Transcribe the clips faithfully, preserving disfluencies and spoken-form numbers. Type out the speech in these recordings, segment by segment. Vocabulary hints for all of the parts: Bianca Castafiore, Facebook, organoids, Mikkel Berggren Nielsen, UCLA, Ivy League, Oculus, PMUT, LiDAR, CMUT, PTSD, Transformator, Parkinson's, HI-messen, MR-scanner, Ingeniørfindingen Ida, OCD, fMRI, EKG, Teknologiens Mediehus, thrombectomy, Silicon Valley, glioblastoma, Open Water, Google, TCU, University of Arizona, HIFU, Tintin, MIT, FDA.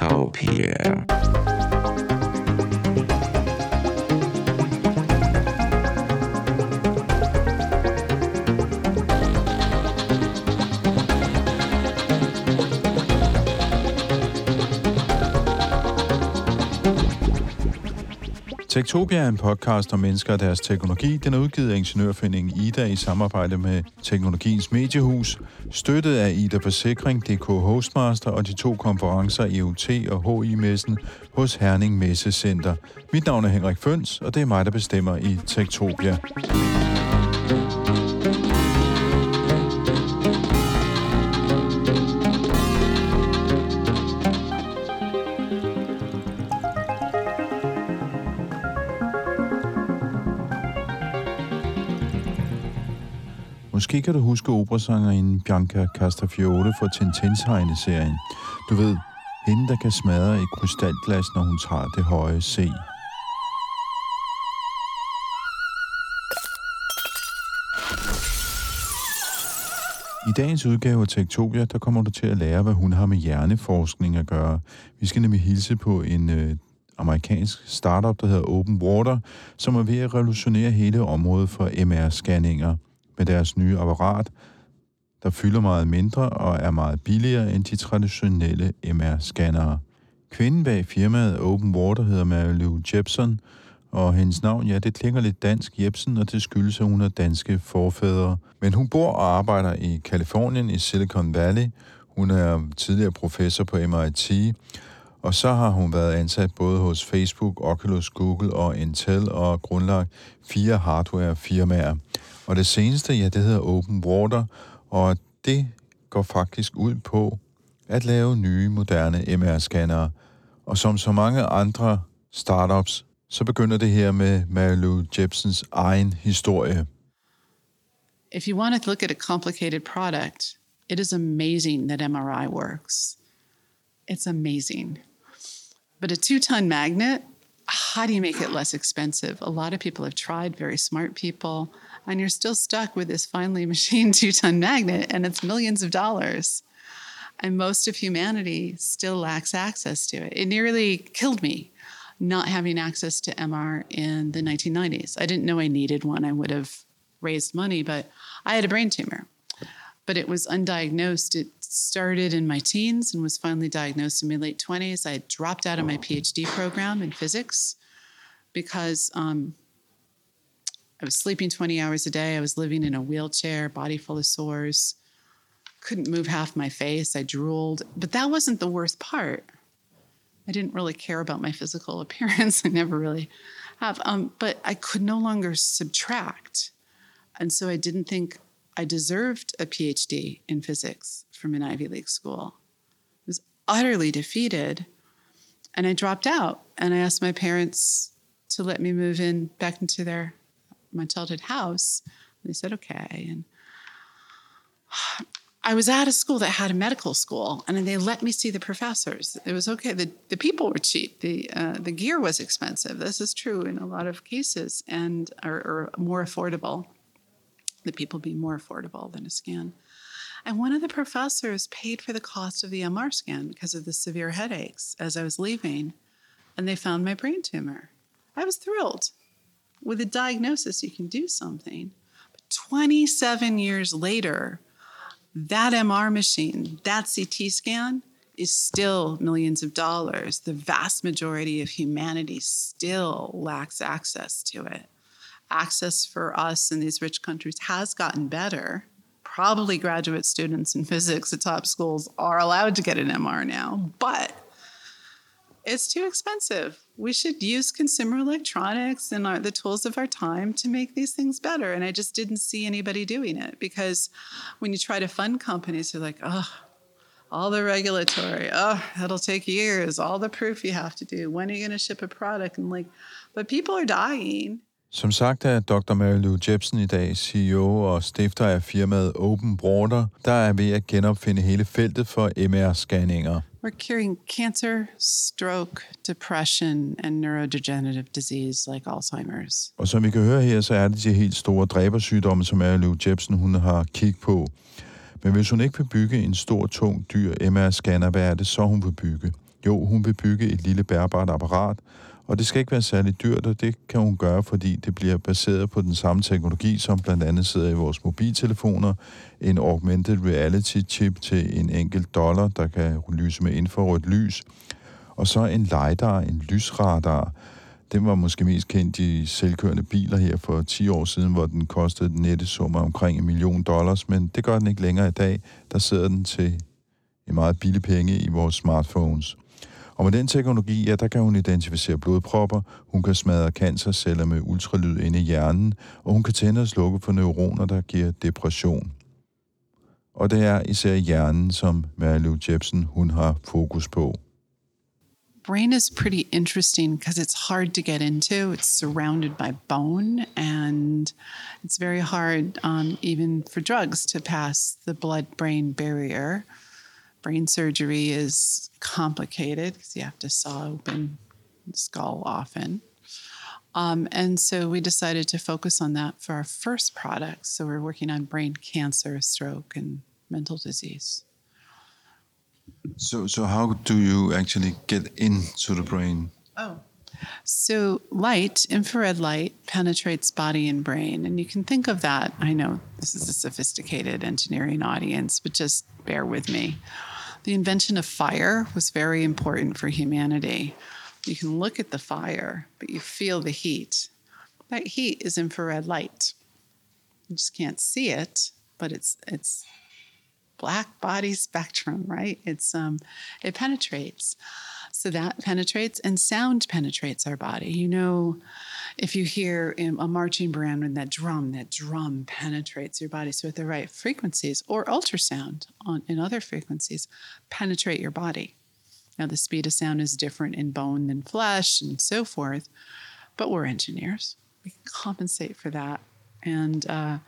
Techtopia. Techtopia er en podcast om mennesker og deres teknologi. Den er udgivet af Ingeniørfindingen Ida i samarbejde med Teknologiens Mediehus, støttet af Ida Forsikring, D K Hostmaster og de to konferencer E U T og H I-messen hos Herning Messecenter. Mit navn er Henrik Føns, og det er mig, der bestemmer i Techtopia. Måske kan du huske operasangerinden Bianca Castafiore fra Tintins tegneserien. Du ved, hende der kan smadre et krystalglas, når hun tager det høje C. I dagens udgave af Techtopia, der kommer du til at lære, hvad hun har med hjerneforskning at gøre. Vi skal nemlig hilse på en øh, amerikansk startup, der hedder Open Water, som er ved at revolutionere hele området for M R-scanninger. Med deres nye apparat, der fylder meget mindre og er meget billigere end de traditionelle M R-scannere. Kvinden bag firmaet Open Water hedder Mary Lou Jepsen, og hendes navn, ja, det klinger lidt dansk, Jepsen, og det skyldes, at hun er danske forfædre. Men hun bor og arbejder i Californien i Silicon Valley. Hun er tidligere professor på M I T, og så har hun været ansat både hos Facebook, Oculus, Google og Intel og grundlagt fire hardwarefirmaer. Og det seneste, ja, det hedder Open Water, og det går faktisk ud på at lave nye, moderne M R-scannere. Og som så mange andre startups, så begynder det her med Mary Lou Jepsens egen historie. If you want to look at a complicated product, it is amazing that M R I works. It's amazing. But a two-ton magnet, how do you make it less expensive? A lot of people have tried, very smart people, and you're still stuck with this finely machined two-ton magnet, and it's millions of dollars. And most of humanity still lacks access to it. It nearly killed me not having access to M R in the nineteen nineties. I didn't know I needed one. I would have raised money, but I had a brain tumor. But it was undiagnosed. It started in my teens and was finally diagnosed in my late twenties. I dropped out of my P H D program in physics because um, I was sleeping twenty hours a day. I was living in a wheelchair, body full of sores. Couldn't move half my face. I drooled. But that wasn't the worst part. I didn't really care about my physical appearance. I never really have. Um, but I could no longer subtract. And so I didn't think I deserved a P H D in physics from an Ivy League school. I was utterly defeated, and I dropped out. And I asked my parents to let me move in back into their my childhood house. And they said, okay. And I was at a school that had a medical school, and they let me see the professors. It was okay. The, the people were cheap. The uh, the gear was expensive. This is true in a lot of cases, and or, or more affordable. The people be more affordable than a scan. And one of the professors paid for the cost of the M R scan because of the severe headaches as I was leaving, and they found my brain tumor. I was thrilled. With a diagnosis, you can do something. But twenty-seven years later, that M R machine, that C T scan, is still millions of dollars. The vast majority of humanity still lacks access to it. Access for us in these rich countries has gotten better. Probably graduate students in physics at top schools are allowed to get an M R now, but it's too expensive. We should use consumer electronics and our, the tools of our time to make these things better. And I just didn't see anybody doing it because when you try to fund companies, they're like, oh, all the regulatory, oh, it'll take years, all the proof you have to do. When are you going to ship a product? And like, but people are dying. Som sagt er doktor Mary Lou Jepsen i dag C E O og stifter af firmaet Open Water, der er ved at genopfinde hele feltet for M R-scanninger. We're curing cancer, stroke, depression and neurodegenerative disease like Alzheimer's. Og som vi kan høre her, så er det de helt store dræbersygdomme, som Mary Lou Jepsen hun har kig på. Men hvis hun ikke vil bygge en stor, tung, dyr M R-scanner, hvad er det så hun vil bygge? Jo, hun vil bygge et lille bærbart apparat, og det skal ikke være særlig dyrt, og det kan hun gøre, fordi det bliver baseret på den samme teknologi, som blandt andet sidder i vores mobiltelefoner, en augmented reality chip til en enkelt dollar, der kan lyse med infrarødt lys, og så en LiDAR, en lysradar. Den var måske mest kendt i selvkørende biler her for ti år siden, hvor den kostede den nette summe omkring en million dollars, men det gør den ikke længere i dag. Der sidder den til en meget billig penge i vores smartphones. Og med den teknologi, ja, der kan hun identificere blodpropper, hun kan smadre cancerceller med ultralyd inde i hjernen, og hun kan tænde og slukke for neuroner, der giver depression. Og det er især hjernen, som Mary Lou Jepsen, hun har fokus på. Brain is pretty interesting because it's hard to get into. It's surrounded by bone, and it's very hard, um, even for drugs, to pass the blood-brain barrier. Brain surgery is complicated because you have to saw open the skull often. Um, and so we decided to focus on that for our first product. So we're working on brain cancer, stroke, and mental disease. So, so how do you actually get into the brain? Oh, so light, infrared light, penetrates body and brain. And you can think of that. I know this is a sophisticated engineering audience, but just bear with me. The invention of fire was very important for humanity. You can look at the fire, but you feel the heat. That heat is infrared light. You just can't see it, but it's it's black body spectrum, right? It's um, it penetrates. So that penetrates, and sound penetrates our body. You know, if you hear a marching band with that drum, that drum penetrates your body. So at the right frequencies, or ultrasound on in other frequencies, penetrate your body. Now the speed of sound is different in bone than flesh, and so forth. But we're engineers; we can compensate for that, and. Uh,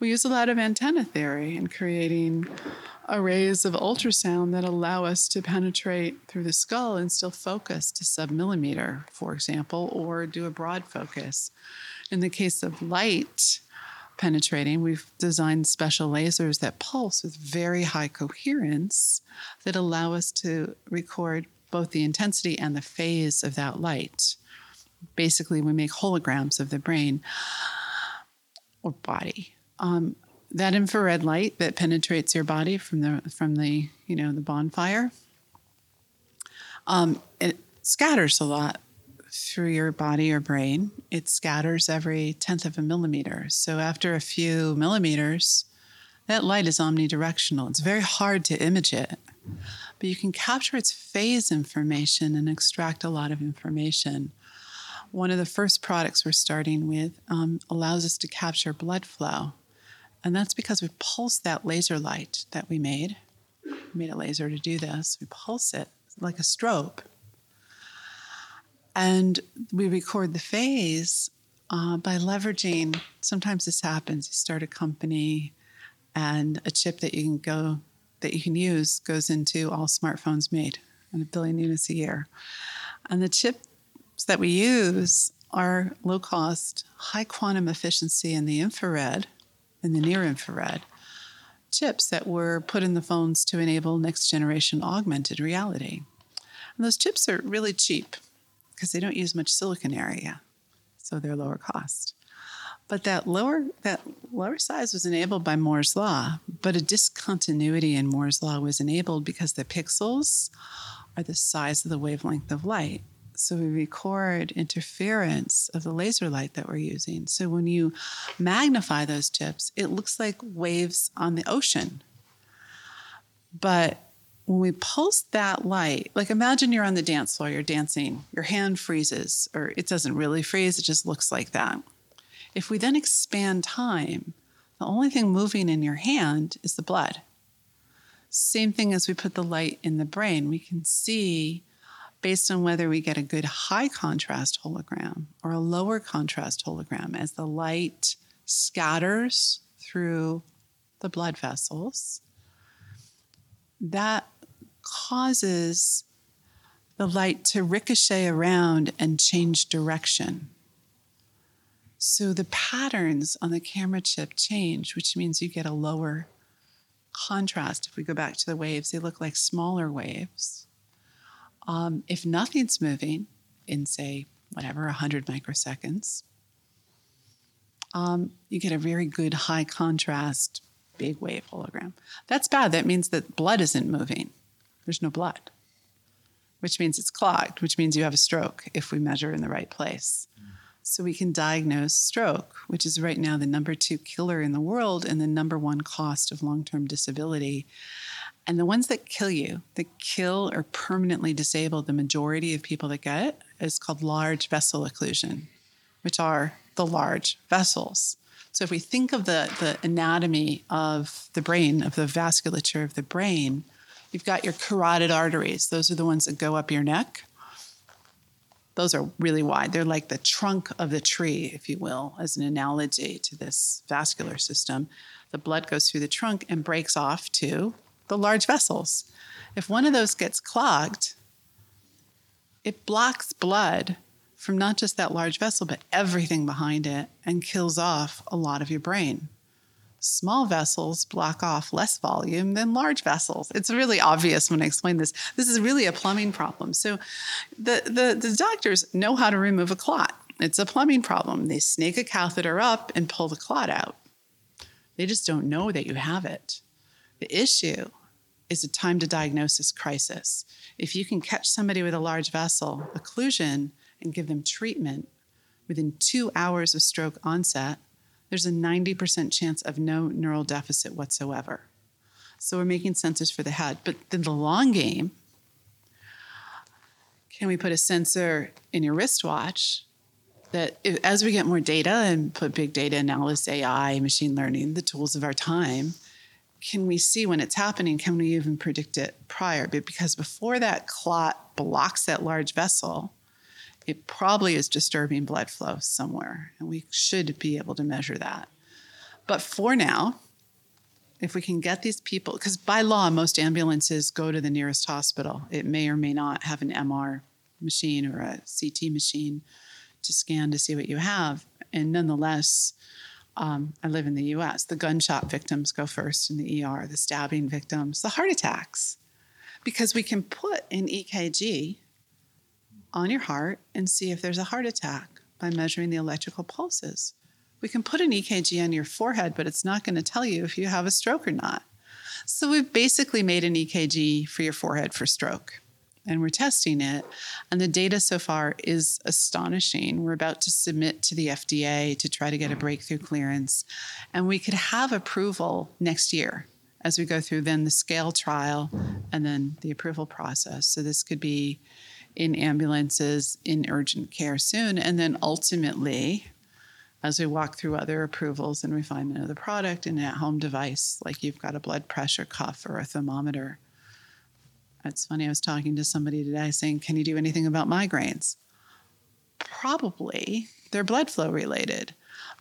We use a lot of antenna theory in creating arrays of ultrasound that allow us to penetrate through the skull and still focus to submillimeter, for example, or do a broad focus. In the case of light penetrating, we've designed special lasers that pulse with very high coherence that allow us to record both the intensity and the phase of that light. Basically, we make holograms of the brain or body. Um, that infrared light that penetrates your body from the from the you know the bonfire, um, it scatters a lot through your body or brain. It scatters every tenth of a millimeter. So after a few millimeters, that light is omnidirectional. It's very hard to image it, but you can capture its phase information and extract a lot of information. One of the first products we're starting with um, allows us to capture blood flow. And that's because we pulse that laser light that we made. We made a laser to do this. We pulse it like a strobe. And we record the phase uh, by leveraging, sometimes this happens, you start a company and a chip that you can go, that you can use goes into all smartphones made and a billion units a year. And the chip that we use are low cost, high quantum efficiency in the infrared, in the near-infrared chips that were put in the phones to enable next-generation augmented reality. And those chips are really cheap because they don't use much silicon area, so they're lower cost. But that lower that lower size was enabled by Moore's Law, but a discontinuity in Moore's Law was enabled because the pixels are the size of the wavelength of light. So we record interference of the laser light that we're using. So when you magnify those chips, it looks like waves on the ocean. But when we pulse that light, like imagine you're on the dance floor, you're dancing, your hand freezes, or it doesn't really freeze, it just looks like that. If we then expand time, the only thing moving in your hand is the blood. Same thing as we put the light in the brain, we can see based on whether we get a good high contrast hologram or a lower contrast hologram as the light scatters through the blood vessels, that causes the light to ricochet around and change direction. So the patterns on the camera chip change, which means you get a lower contrast. If we go back to the waves, they look like smaller waves. Um, if nothing's moving in, say, whatever, one hundred microseconds, um, you get a very good high contrast big wave hologram. That's bad. That means that blood isn't moving. There's no blood, which means it's clogged, which means you have a stroke if we measure in the right place. Mm. So we can diagnose stroke, which is right now the number two killer in the world and the number one cost of long-term disability. And the ones that kill you, that kill or permanently disable the majority of people that get it, is called large vessel occlusion, which are the large vessels. So if we think of the, the anatomy of the brain, of the vasculature of the brain, you've got your carotid arteries. Those are the ones that go up your neck. Those are really wide. They're like the trunk of the tree, if you will, as an analogy to this vascular system. The blood goes through the trunk and breaks off to the large vessels. If one of those gets clogged, it blocks blood from not just that large vessel, but everything behind it, and kills off a lot of your brain. Small vessels block off less volume than large vessels. It's really obvious when I explain this. This is really a plumbing problem. So the, the, the doctors know how to remove a clot. It's a plumbing problem. They snake a catheter up and pull the clot out. They just don't know that you have it. The issue is a time to diagnosis crisis. If you can catch somebody with a large vessel occlusion and give them treatment within two hours of stroke onset, there's a ninety percent chance of no neural deficit whatsoever. So we're making sensors for the head. But in the long game, can we put a sensor in your wristwatch that, if, as we get more data and put big data analysis, A I, machine learning, the tools of our time, can we see when it's happening? Can we even predict it prior? Because before that clot blocks that large vessel, it probably is disturbing blood flow somewhere, and we should be able to measure that. But for now, if we can get these people, because by law, most ambulances go to the nearest hospital. It may or may not have an M R machine or a C T machine to scan to see what you have. And nonetheless, um, I live in the U S. The gunshot victims go first in the E R, the stabbing victims, the heart attacks, because we can put an E K G on your heart and see if there's a heart attack by measuring the electrical pulses. We can put an E K G on your forehead, but it's not going to tell you if you have a stroke or not. So we've basically made an E K G for your forehead for stroke, and we're testing it. And the data so far is astonishing. We're about to submit to the F D A to try to get a breakthrough clearance. And we could have approval next year as we go through then the scale trial and then the approval process. So this could be in ambulances, in urgent care soon. And then ultimately, as we walk through other approvals and we find another product and an at-home device, like you've got a blood pressure cuff or a thermometer. It's funny, I was talking to somebody today saying, can you do anything about migraines? Probably. They're blood flow related.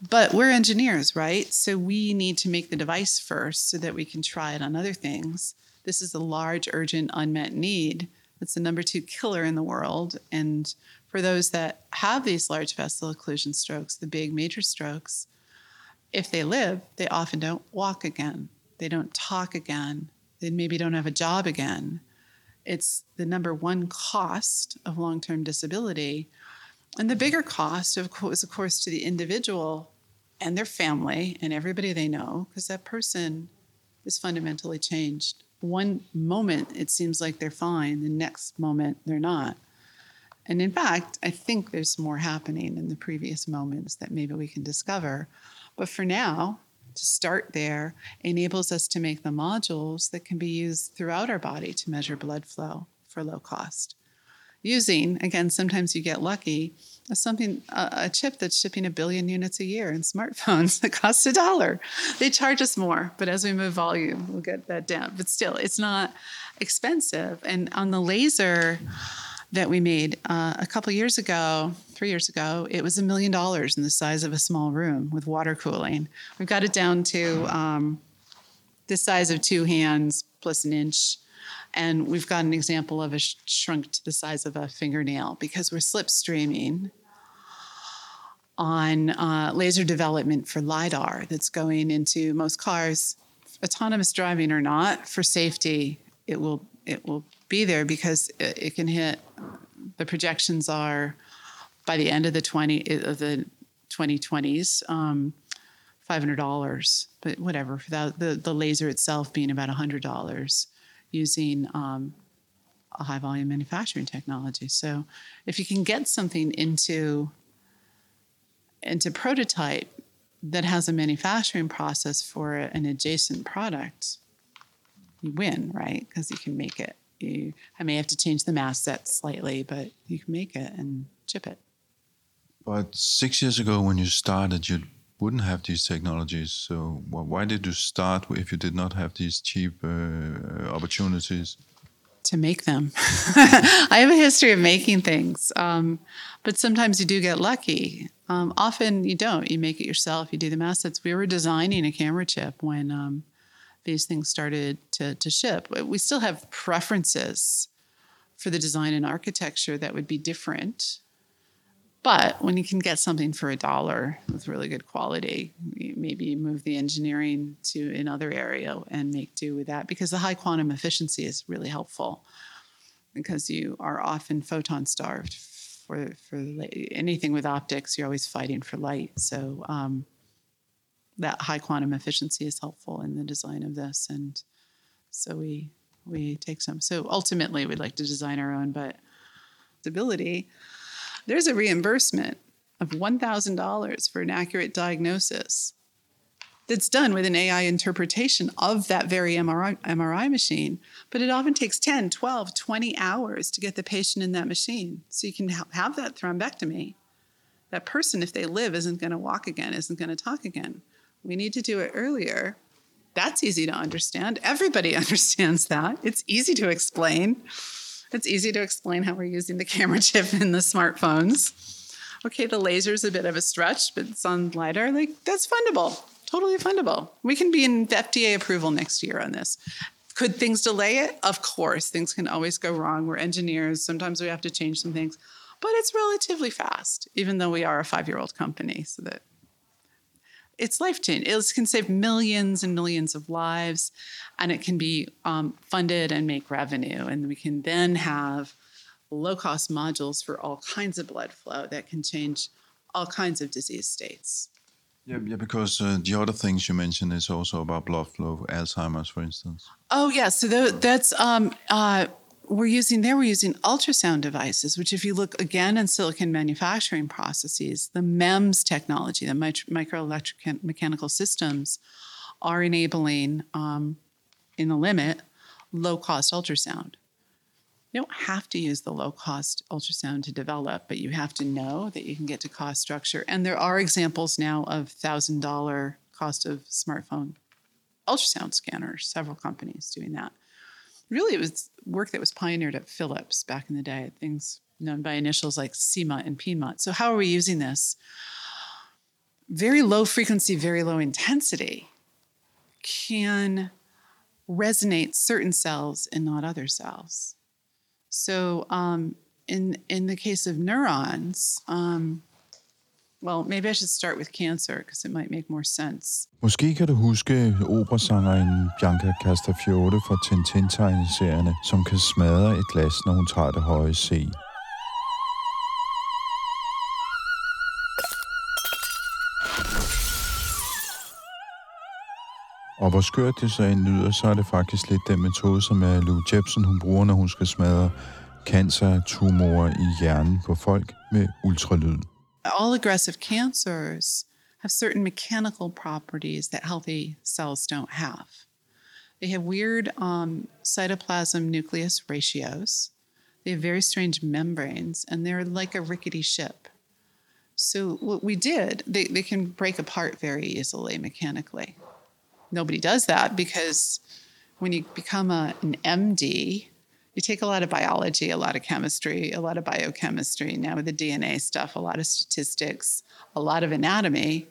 But we're engineers, right? So we need to make the device first so that we can try it on other things. This is a large, urgent, unmet need. It's the number two killer in the world. And for those that have these large vessel occlusion strokes, the big major strokes, if they live, they often don't walk again. They don't talk again. They maybe don't have a job again. It's the number one cost of long-term disability. And the bigger cost, of course, is, of course, to the individual and their family and everybody they know, because that person is fundamentally changed. One moment, it seems like they're fine. The next moment, they're not. And in fact, I think there's more happening in the previous moments that maybe we can discover. But for now, to start there enables us to make the modules that can be used throughout our body to measure blood flow for low cost. Using, again, sometimes you get lucky, something a, a chip that's shipping a billion units a year in smartphones that costs a dollar. They charge us more, but as we move volume, we'll get that down. But still, it's not expensive. And on the laser that we made uh, a couple years ago, three years ago, it was a million dollars in the size of a small room with water cooling. We've got it down to um, the size of two hands plus an inch. And we've got an example of a sh- shrunk to the size of a fingernail because we're slipstreaming on uh, laser development for LiDAR that's going into most cars, autonomous driving or not, for safety. It will it will be there because it, it can hit. The projections are by the end of the twenty of the twenty twenties, um, five hundred dollars, but whatever. Without the the laser itself being about one hundred dollars, using um, a high volume manufacturing technology. So, if you can get something into into prototype that has a manufacturing process for an adjacent product, you win, right? Because you can make it. You, I may have to change the mask set slightly, but you can make it and chip it. But six years ago when you started, you wouldn't have these technologies. So well, why did you start if you did not have these cheap uh, opportunities? To make them. I have a history of making things, um, but sometimes you do get lucky. Um, often you don't. You make it yourself. You do the mask sets. We were designing a camera chip when... Um, these things started to, to ship. We still have preferences for the design and architecture that would be different. But when you can get something for a dollar with really good quality, maybe you move the engineering to another area and make do with that, because the high quantum efficiency is really helpful, because you are often photon starved for, for anything with optics. You're always fighting for light. So, um, that high quantum efficiency is helpful in the design of this. And so we we take some. So ultimately, we'd like to design our own, but stability, there's a reimbursement of one thousand dollars for an accurate diagnosis that's done with an A I interpretation of that very M R I, M R I machine. But it often takes ten, twelve, twenty hours to get the patient in that machine. So you can ha- have that thrombectomy. That person, if they live, isn't going to walk again, isn't going to talk again. We need to do it earlier. That's easy to understand. Everybody understands that. It's easy to explain. It's easy to explain how we're using the camera chip in the smartphones. Okay, the laser's a bit of a stretch, but it's on LiDAR. Like, that's fundable, totally fundable. We can be in F D A approval next year on this. Could things delay it? Of course, things can always go wrong. We're engineers. Sometimes we have to change some things. But it's relatively fast, even though we are a five-year-old company. So that it's life-changing. It can save millions and millions of lives, and it can be um, funded and make revenue. And we can then have low-cost modules for all kinds of blood flow that can change all kinds of disease states. Yeah, yeah, because uh, the other things you mentioned is also about blood flow, Alzheimer's, for instance. Oh, yeah. So th- that's... Um, uh, We're using there, we're using ultrasound devices, which if you look again in silicon manufacturing processes, the MEMS technology, the microelectromechanical systems, are enabling, um, in the limit, low-cost ultrasound. You don't have to use the low-cost ultrasound to develop, but you have to know that you can get to cost structure. And there are examples now of one thousand dollars cost of smartphone ultrasound scanners, several companies doing that. Really, it was work that was pioneered at Philips back in the day, things known by initials like C M U T and P M U T. So how are we using this? Very low frequency, very low intensity can resonate certain cells and not other cells. So um, in, in the case of neurons, um, well, maybe I should start with cancer, because it might make more sense. Måske kan du huske operasangeren Bianca Castafiore fra Tintin-tegneserierne, som kan smadre et glas, når hun tager det høje C. Og hvor skørt det så end lyder, så er det faktisk lidt den metode, som Mary Lou Jepsen hun bruger, når hun skal smadre cancer-tumorer i hjernen på folk med ultralyd. All aggressive cancers have certain mechanical properties that healthy cells don't have. They have weird um, cytoplasm-nucleus ratios. They have very strange membranes, and they're like a rickety ship. So what we did, they, they can break apart very easily mechanically. Nobody does that, because when you become a, an M D, you take a lot of biology, a lot of chemistry, a lot of biochemistry, now with the D N A stuff, a lot of statistics, a lot of anatomy.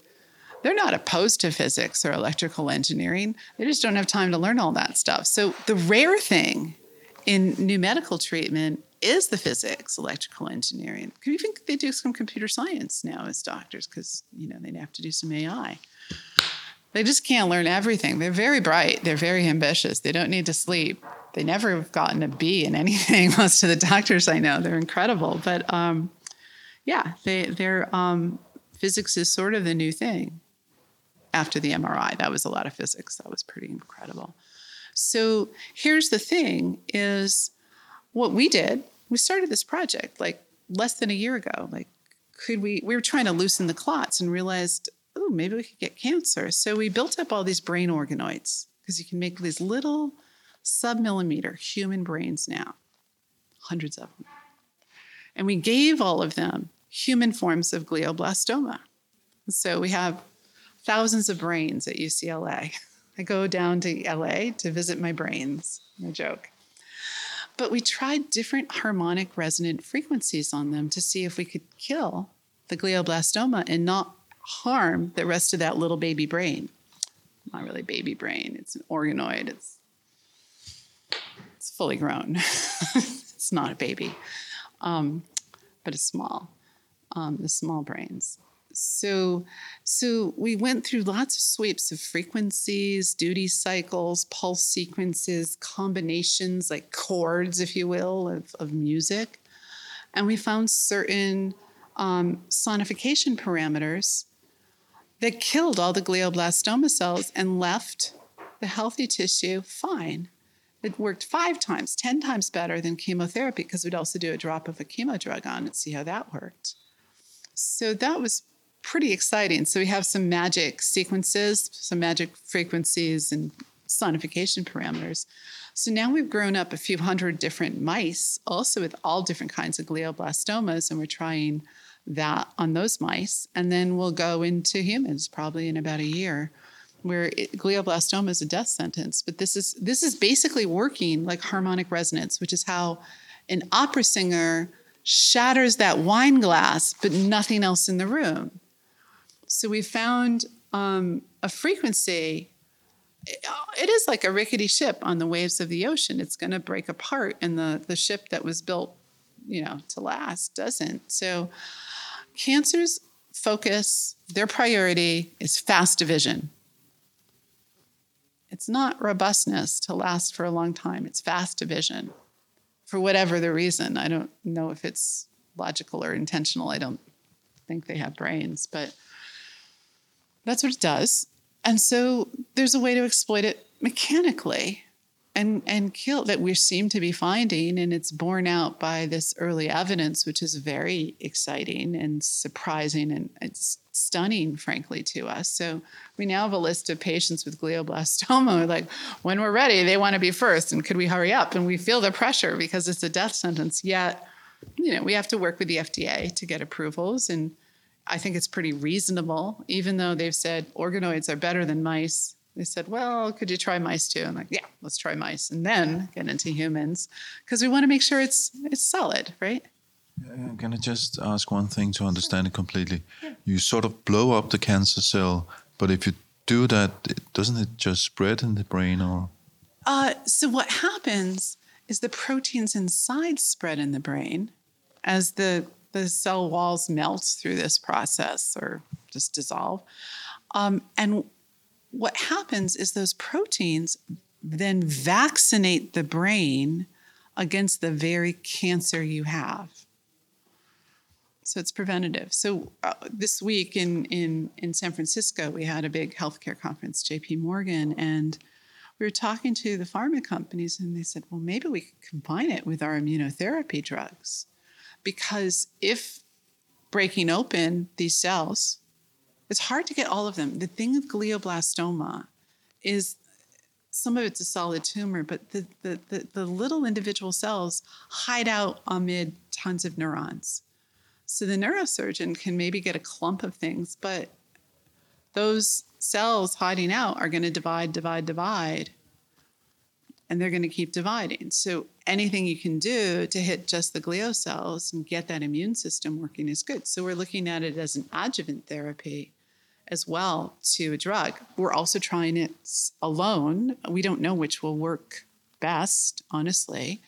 They're not opposed to physics or electrical engineering. They just don't have time to learn all that stuff. So the rare thing in new medical treatment is the physics, electrical engineering. Even they do some computer science now as doctors, because you know they have to do some A I. They just can't learn everything. They're very bright. They're very ambitious. They don't need to sleep. they never have gotten a B in anything. Most of the doctors I know, they're incredible. But um, yeah, they, they're um, physics is sort of the new thing after the M R I. That was a lot of physics. That was pretty incredible. So here's the thing is what we did, we started this project like less than a year ago. Like, could we, we were trying to loosen the clots and realized, oh, maybe we could get cancer. So we built up all these brain organoids because you can make these little submillimeter human brains now, hundreds of them. And we gave all of them human forms of glioblastoma. So we have thousands of brains at U C L A. I go down to L A to visit my brains, no joke. But we tried different harmonic resonant frequencies on them to see if we could kill the glioblastoma and not harm the rest of that little baby brain. Not really baby brain, it's an organoid, it's, it's fully grown. It's not a baby, um, but it's small, um, the small brains. So, so we went through lots of sweeps of frequencies, duty cycles, pulse sequences, combinations like chords, if you will, of, of music. And we found certain um, sonification parameters that killed all the glioblastoma cells and left the healthy tissue fine. It worked five times, ten times better than chemotherapy because we'd also do a drop of a chemo drug on and see how that worked. So that was pretty exciting. So we have some magic sequences, some magic frequencies and sonification parameters. So now we've grown up a few hundred different mice, also with all different kinds of glioblastomas, and we're trying that on those mice. And then we'll go into humans probably in about a year, where it, glioblastoma is a death sentence. But this is this is basically working like harmonic resonance, which is how an opera singer shatters that wine glass, but nothing else in the room. So we found um, a frequency. It is like a rickety ship on the waves of the ocean. It's going to break apart, and the, the ship that was built, you know, to last doesn't. So cancer's focus, their priority is fast division. It's not robustness to last for a long time. It's fast division for whatever the reason. I don't know if it's logical or intentional. I don't think they have brains, but that's what it does. And so there's a way to exploit it mechanically and, and kill that we seem to be finding. And it's borne out by this early evidence, which is very exciting and surprising and it's stunning, frankly, to us. So we now have a list of patients with glioblastoma. Like, when we're ready, they want to be first. And could we hurry up? And we feel the pressure because it's a death sentence. Yet, you know, we have to work with the F D A to get approvals, and I think it's pretty reasonable, even though they've said organoids are better than mice. They said, well, could you try mice too? I'm like, yeah, let's try mice and then get into humans because we want to make sure it's it's solid, right? Uh, can I just ask one thing to understand it completely? Yeah. You sort of blow up the cancer cell, but if you do that, it, doesn't it just spread in the brain? Or uh, so what happens is the proteins inside spread in the brain as the the cell walls melt through this process or just dissolve. Um, and what happens is those proteins then vaccinate the brain against the very cancer you have. So it's preventative. So uh, this week in, in, in San Francisco, we had a big healthcare conference, J P Morgan, and we were talking to the pharma companies, and they said, well, maybe we could combine it with our immunotherapy drugs. Because if breaking open these cells, it's hard to get all of them. The thing with glioblastoma is some of it's a solid tumor, but the, the, the, the little individual cells hide out amid tons of neurons. So the neurosurgeon can maybe get a clump of things, but those cells hiding out are going to divide, divide, divide. And they're going to keep dividing. So anything you can do to hit just the glio cells and get that immune system working is good. So we're looking at it as an adjuvant therapy as well to a drug. We're also trying it alone. We don't know which will work best, honestly,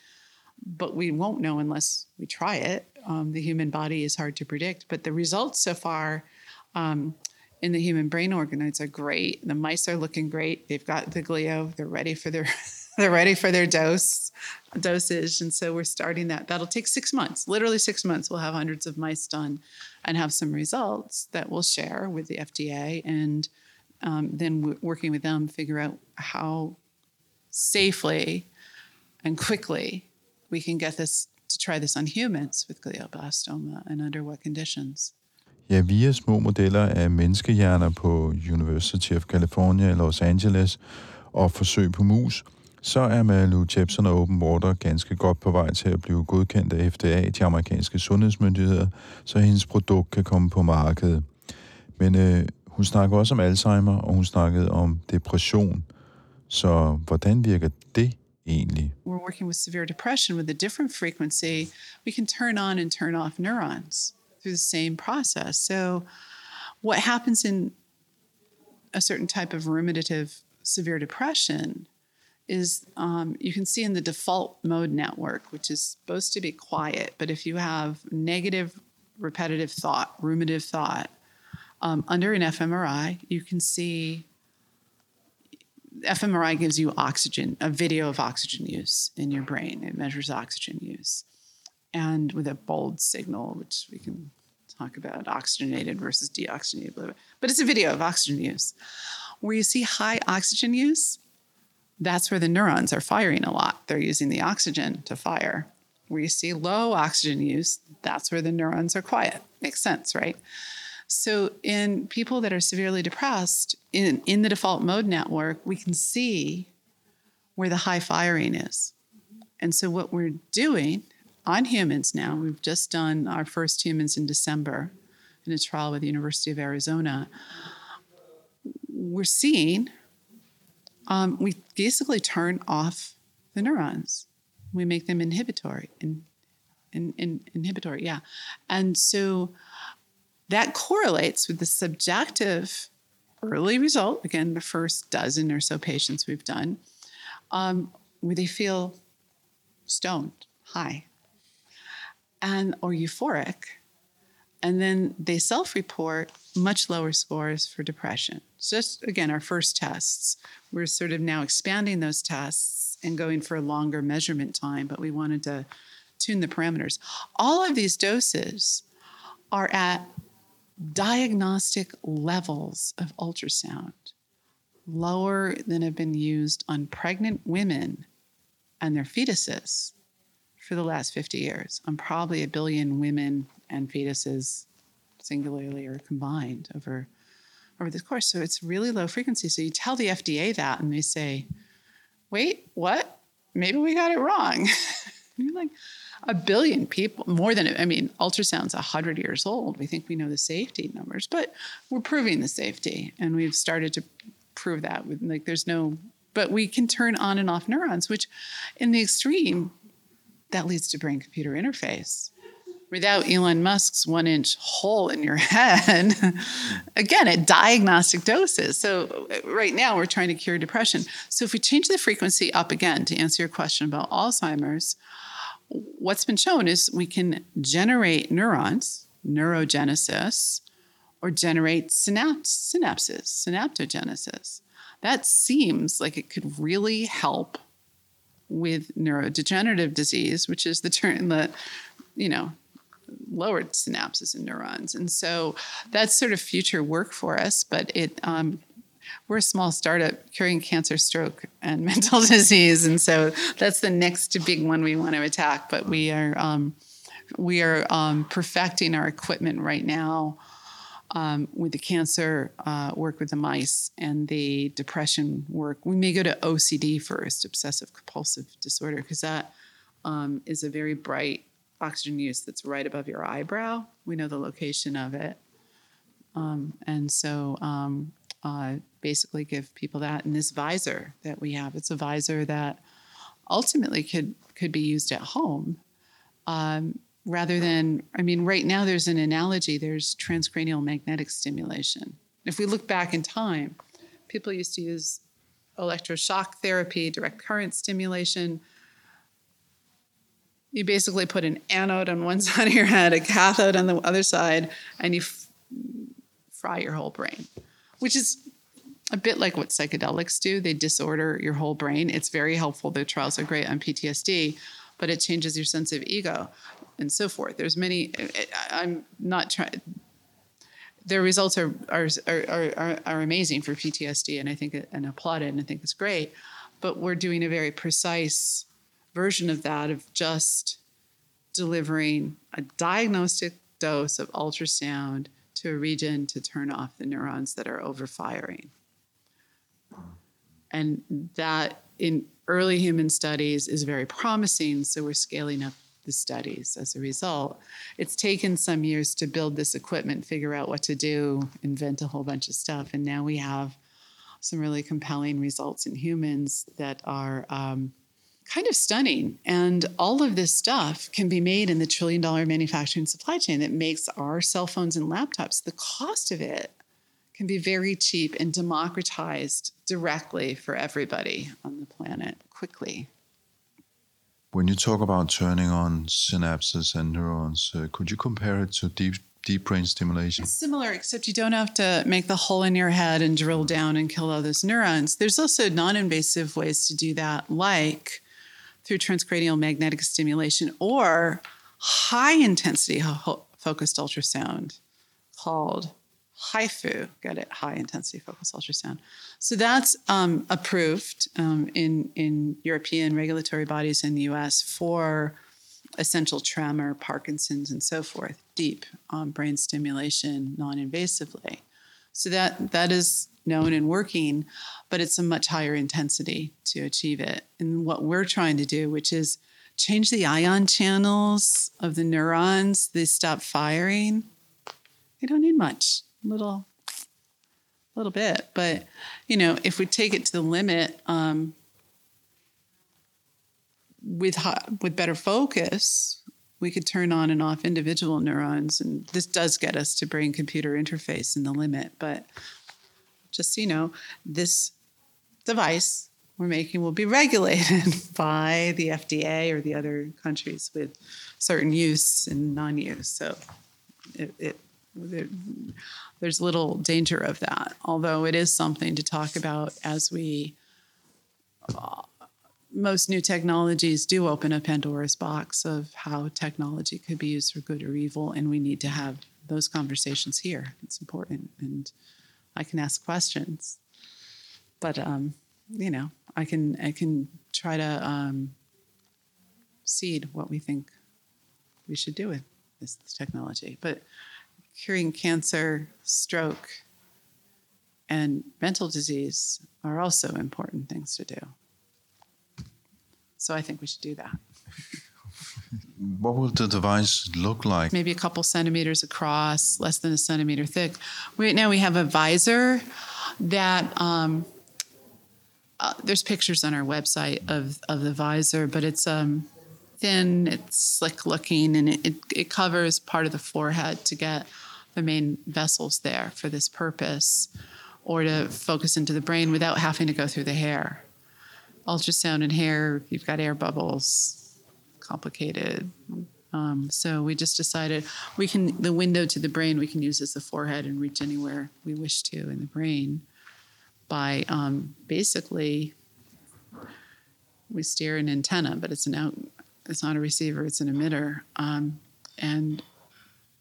but we won't know unless we try it. Um, the human body is hard to predict, but the results so far um, in the human brain organoids are great. The mice are looking great. They've got the glio. They're ready for their They're ready for their dose, dosage. And so we're starting that. That'll take six months, literally six months. We'll have hundreds of mice done and have some results that we'll share with the F D A. And um, then w- working with them, figure out how safely and quickly we can get this to try this on humans with glioblastoma and under what conditions. Ja, via små modeller af menneskehjerner på University of California, Los Angeles og forsøg på mus, så er Mary Lou Jepsen og Open Water ganske godt på vej til at blive godkendt af F D A, de amerikanske sundhedsmyndigheder, så hendes produkt kan komme på markedet. Men øh, hun snakker også om Alzheimer, og hun snakkede om depression. Så hvordan virker det egentlig? We're working with severe depression with a different frequency. We can turn on and turn off neurons through the same process. So what happens in a certain type of ruminative severe depression is um, you can see in the default mode network, which is supposed to be quiet, but if you have negative, repetitive thought, ruminative thought, um, under an fMRI, you can see fMRI gives you oxygen, a video of oxygen use in your brain. It measures oxygen use. And with a bold signal, which we can talk about oxygenated versus deoxygenated, blah, blah, blah. But it's a video of oxygen use. Where you see high oxygen use, that's where the neurons are firing a lot. They're using the oxygen to fire. Where you see low oxygen use, that's where the neurons are quiet. Makes sense, right? So in people that are severely depressed, in, in the default mode network, we can see where the high firing is. And so what we're doing on humans now, we've just done our first humans in December in a trial with the University of Arizona. We're seeing, um, we basically turn off the neurons. We make them inhibitory, in, in, in, inhibitory, yeah. And so that correlates with the subjective early result, again, the first dozen or so patients we've done, um, where they feel stoned, high. And or euphoric, and then they self-report much lower scores for depression. So just, again, our first tests. We're sort of now expanding those tests and going for a longer measurement time, but we wanted to tune the parameters. All of these doses are at diagnostic levels of ultrasound, lower than have been used on pregnant women and their fetuses for the last fifty years, on probably a billion women and fetuses singularly or combined over, over this course. So it's really low frequency. So you tell the F D A that and they say, wait, what? Maybe we got it wrong. You're like, a billion people, more than, I mean, ultrasound's one hundred years old. We think we know the safety numbers, but we're proving the safety. And we've started to prove that. With, like, there's no, but we can turn on and off neurons, which in the extreme, that leads to brain-computer interface. Without Elon Musk's one-inch hole in your head, again, at diagnostic doses. So right now we're trying to cure depression. So if we change the frequency up again to answer your question about Alzheimer's, what's been shown is we can generate neurons, neurogenesis, or generate synapse, synapses, synaptogenesis. That seems like it could really help with neurodegenerative disease, which is the turn that, you know, lowered synapses in neurons. And so that's sort of future work for us, but it, um, we're a small startup curing cancer, stroke, and mental disease. And so that's the next big one we want to attack, but we are, um, we are, um, perfecting our equipment right now, um, with the cancer, uh, work with the mice and the depression work. We may go to O C D first, obsessive compulsive disorder, because that, um, is a very bright oxygen use that's right above your eyebrow. We know the location of it. Um, and so, um, uh, basically give people that in this visor that we have. It's a visor that ultimately could, could be used at home. Um, Rather than, I mean, right now there's an analogy, there's transcranial magnetic stimulation. If we look back in time, people used to use electroshock therapy, direct current stimulation. You basically put an anode on one side of your head, a cathode on the other side, and you f- fry your whole brain, which is a bit like what psychedelics do. They disorder your whole brain. It's very helpful. The trials are great on P T S D, but it changes your sense of ego and so forth. There's many, I'm not trying, their results are, are, are, are, are amazing for P T S D, and I think, and applauded, and I think it's great, but we're doing a very precise version of that, of just delivering a diagnostic dose of ultrasound to a region to turn off the neurons that are overfiring. And that in early human studies is very promising, so we're scaling up the studies as a result. It's taken some years to build this equipment, figure out what to do, invent a whole bunch of stuff, and now we have some really compelling results in humans that are um, kind of stunning. And all of this stuff can be made in the trillion dollar manufacturing supply chain that makes our cell phones and laptops. The cost of it can be very cheap and democratized directly for everybody on the planet quickly. When you talk about turning on synapses and neurons, uh, could you compare it to deep deep brain stimulation? It's similar, except you don't have to make the hole in your head and drill down and kill all those neurons. There's also non-invasive ways to do that, like through transcranial magnetic stimulation or high-intensity ho- focused ultrasound called HIFU, got it, high-intensity focused ultrasound. So that's um, approved um, in, in European regulatory bodies in the U S for essential tremor, Parkinson's, and so forth, deep um, brain stimulation non-invasively. So that that is known and working, but it's a much higher intensity to achieve it. And what we're trying to do, which is change the ion channels of the neurons, they stop firing. They don't need much. little little bit, but you know, if we take it to the limit um with hot, with better focus, we could turn on and off individual neurons, and this does get us to brain computer interface in the limit. But just so you know, this device we're making will be regulated by the F D A or the other countries with certain use and non-use, so it, it There, there's little danger of that, although it is something to talk about as we, uh, most new technologies do open a Pandora's box of how technology could be used for good or evil, and we need to have those conversations here. It's important, and I can ask questions, but, um, you know, I can, I can try to um, seed what we think we should do with this, this technology, but curing cancer, stroke, and mental disease are also important things to do. So I think we should do that. What will the device look like? Maybe a couple centimeters across, less than a centimeter thick. Right now we have a visor that, um, uh, there's pictures on our website of, of the visor, but it's... Um, thin, it's slick looking, and it, it, it covers part of the forehead to get the main vessels there for this purpose, or to focus into the brain without having to go through the hair. Ultrasound and hair, you've got air bubbles, complicated. Um, so we just decided we can, the window to the brain we can use as the forehead and reach anywhere we wish to in the brain by um, basically, we steer an antenna, but it's an out, it's not a receiver, it's an emitter, um, and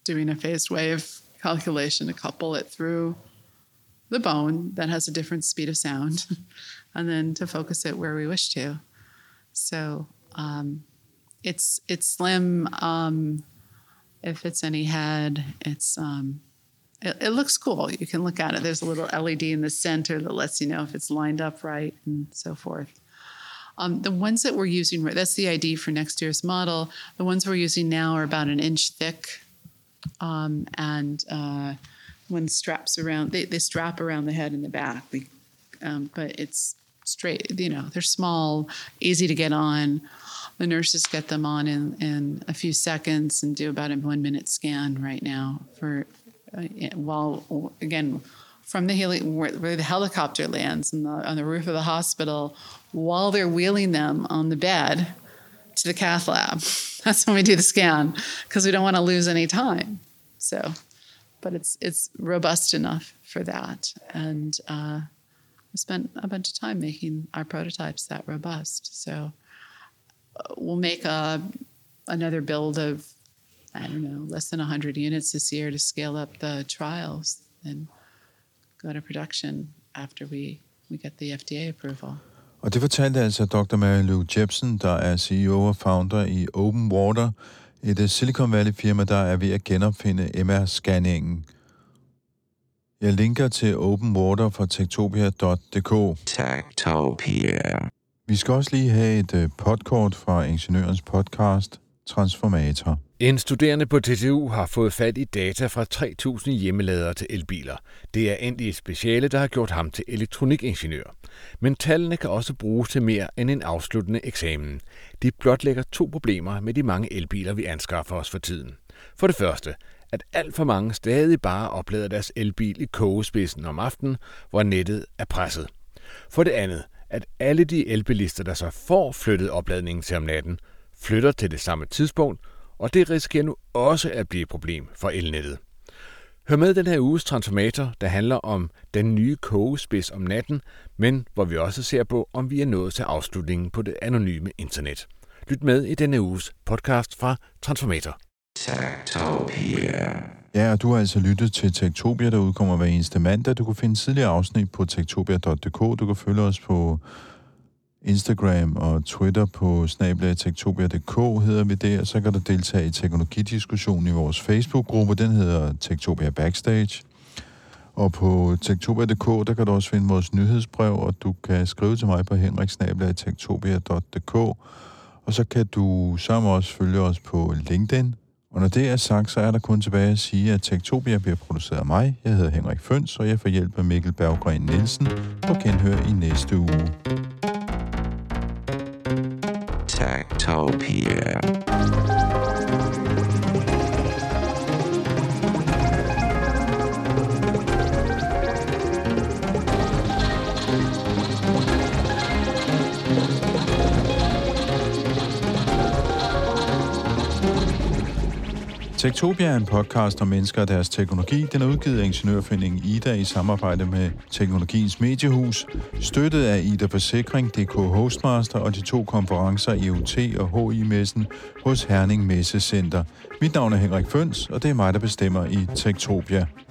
doing a phased wave calculation to couple it through the bone that has a different speed of sound, and then to focus it where we wish to. So um, it's it's slim. Um, if it's any head, it's um, it, it looks cool. You can look at it. There's a little L E D in the center that lets you know if it's lined up right and so forth. Um, the ones that we're using, that's the idea for next year's model. The ones we're using now are about an inch thick, um, and uh, one straps around, they, they strap around the head and the back, we, um, but it's straight, you know, they're small, easy to get on. The nurses get them on in, in a few seconds and do about a one minute scan right now for, uh, while, again, from the heli- where the helicopter lands on the, on the roof of the hospital, while they're wheeling them on the bed to the cath lab. That's when we do the scan, because we don't want to lose any time. So, but it's it's robust enough for that, and uh, we spent a bunch of time making our prototypes that robust. So we'll make a, another build of, I don't know, less than one hundred units this year to scale up the trials and go to production after we, we get the F D A approval. Og det fortalte altså doktor Mary Lou Jepsen, der er C E O og founder i Open Water, et Silicon Valley-firma, der er ved at genopfinde M R-scanningen. Jeg linker til Open Water fra techtopia punktum d k. Techtopia. Vi skal også lige have et podkort fra Ingeniørens podcast, Transformator. En studerende på T C U har fået fat i data fra tre tusind hjemmeladere til elbiler. Det er endelig et speciale, der har gjort ham til elektronikingeniør. Men tallene kan også bruges til mere end en afsluttende eksamen. De blotlægger to problemer med de mange elbiler, vi anskaffer os for tiden. For det første, at alt for mange stadig bare oplader deres elbil i kogespidsen om aftenen, hvor nettet er presset. For det andet, at alle de elbilister, der så får flyttet opladningen til om natten, flytter til det samme tidspunkt, og det risikerer nu også at blive et problem for elnettet. Hør med den her uges Transformator, der handler om den nye kogespids om natten, men hvor vi også ser på, om vi er nået til afslutningen på det anonyme internet. Lyt med i denne uges podcast fra Transformator. Techtopia. Ja, og du har altså lyttet til Techtopia, der udkommer hver eneste mandag. Du kan finde tidligere afsnit på techtopia punktum d k. Du kan følge os på Instagram og Twitter på snabel-a techtopia punktum d k hedder vi der. Så kan du deltage i teknologidiskussionen i vores Facebook-gruppe. Den hedder Techtopia Backstage. Og på techtopia punktum d k, der kan du også finde vores nyhedsbrev, og du kan skrive til mig på henrik snabel-a techtopia punktum d k. Og så kan du sammen også følge os på LinkedIn. Og når det er sagt, så er der kun tilbage at sige, at Techtopia bliver produceret af mig. Jeg hedder Henrik Føns, og jeg får hjælp af Mikkel Berggren Nielsen på genhør i næste uge. Techtopia. Techtopia er en podcast om mennesker og deres teknologi. Den er udgivet af Ingeniørfindingen Ida i samarbejde med Teknologiens Mediehus, støttet af Ida Forsikring, D K Hostmaster og de to konferencer E U T og H I-messen hos Herning Messecenter. Mit navn er Henrik Føns, og det er mig, der bestemmer i Techtopia.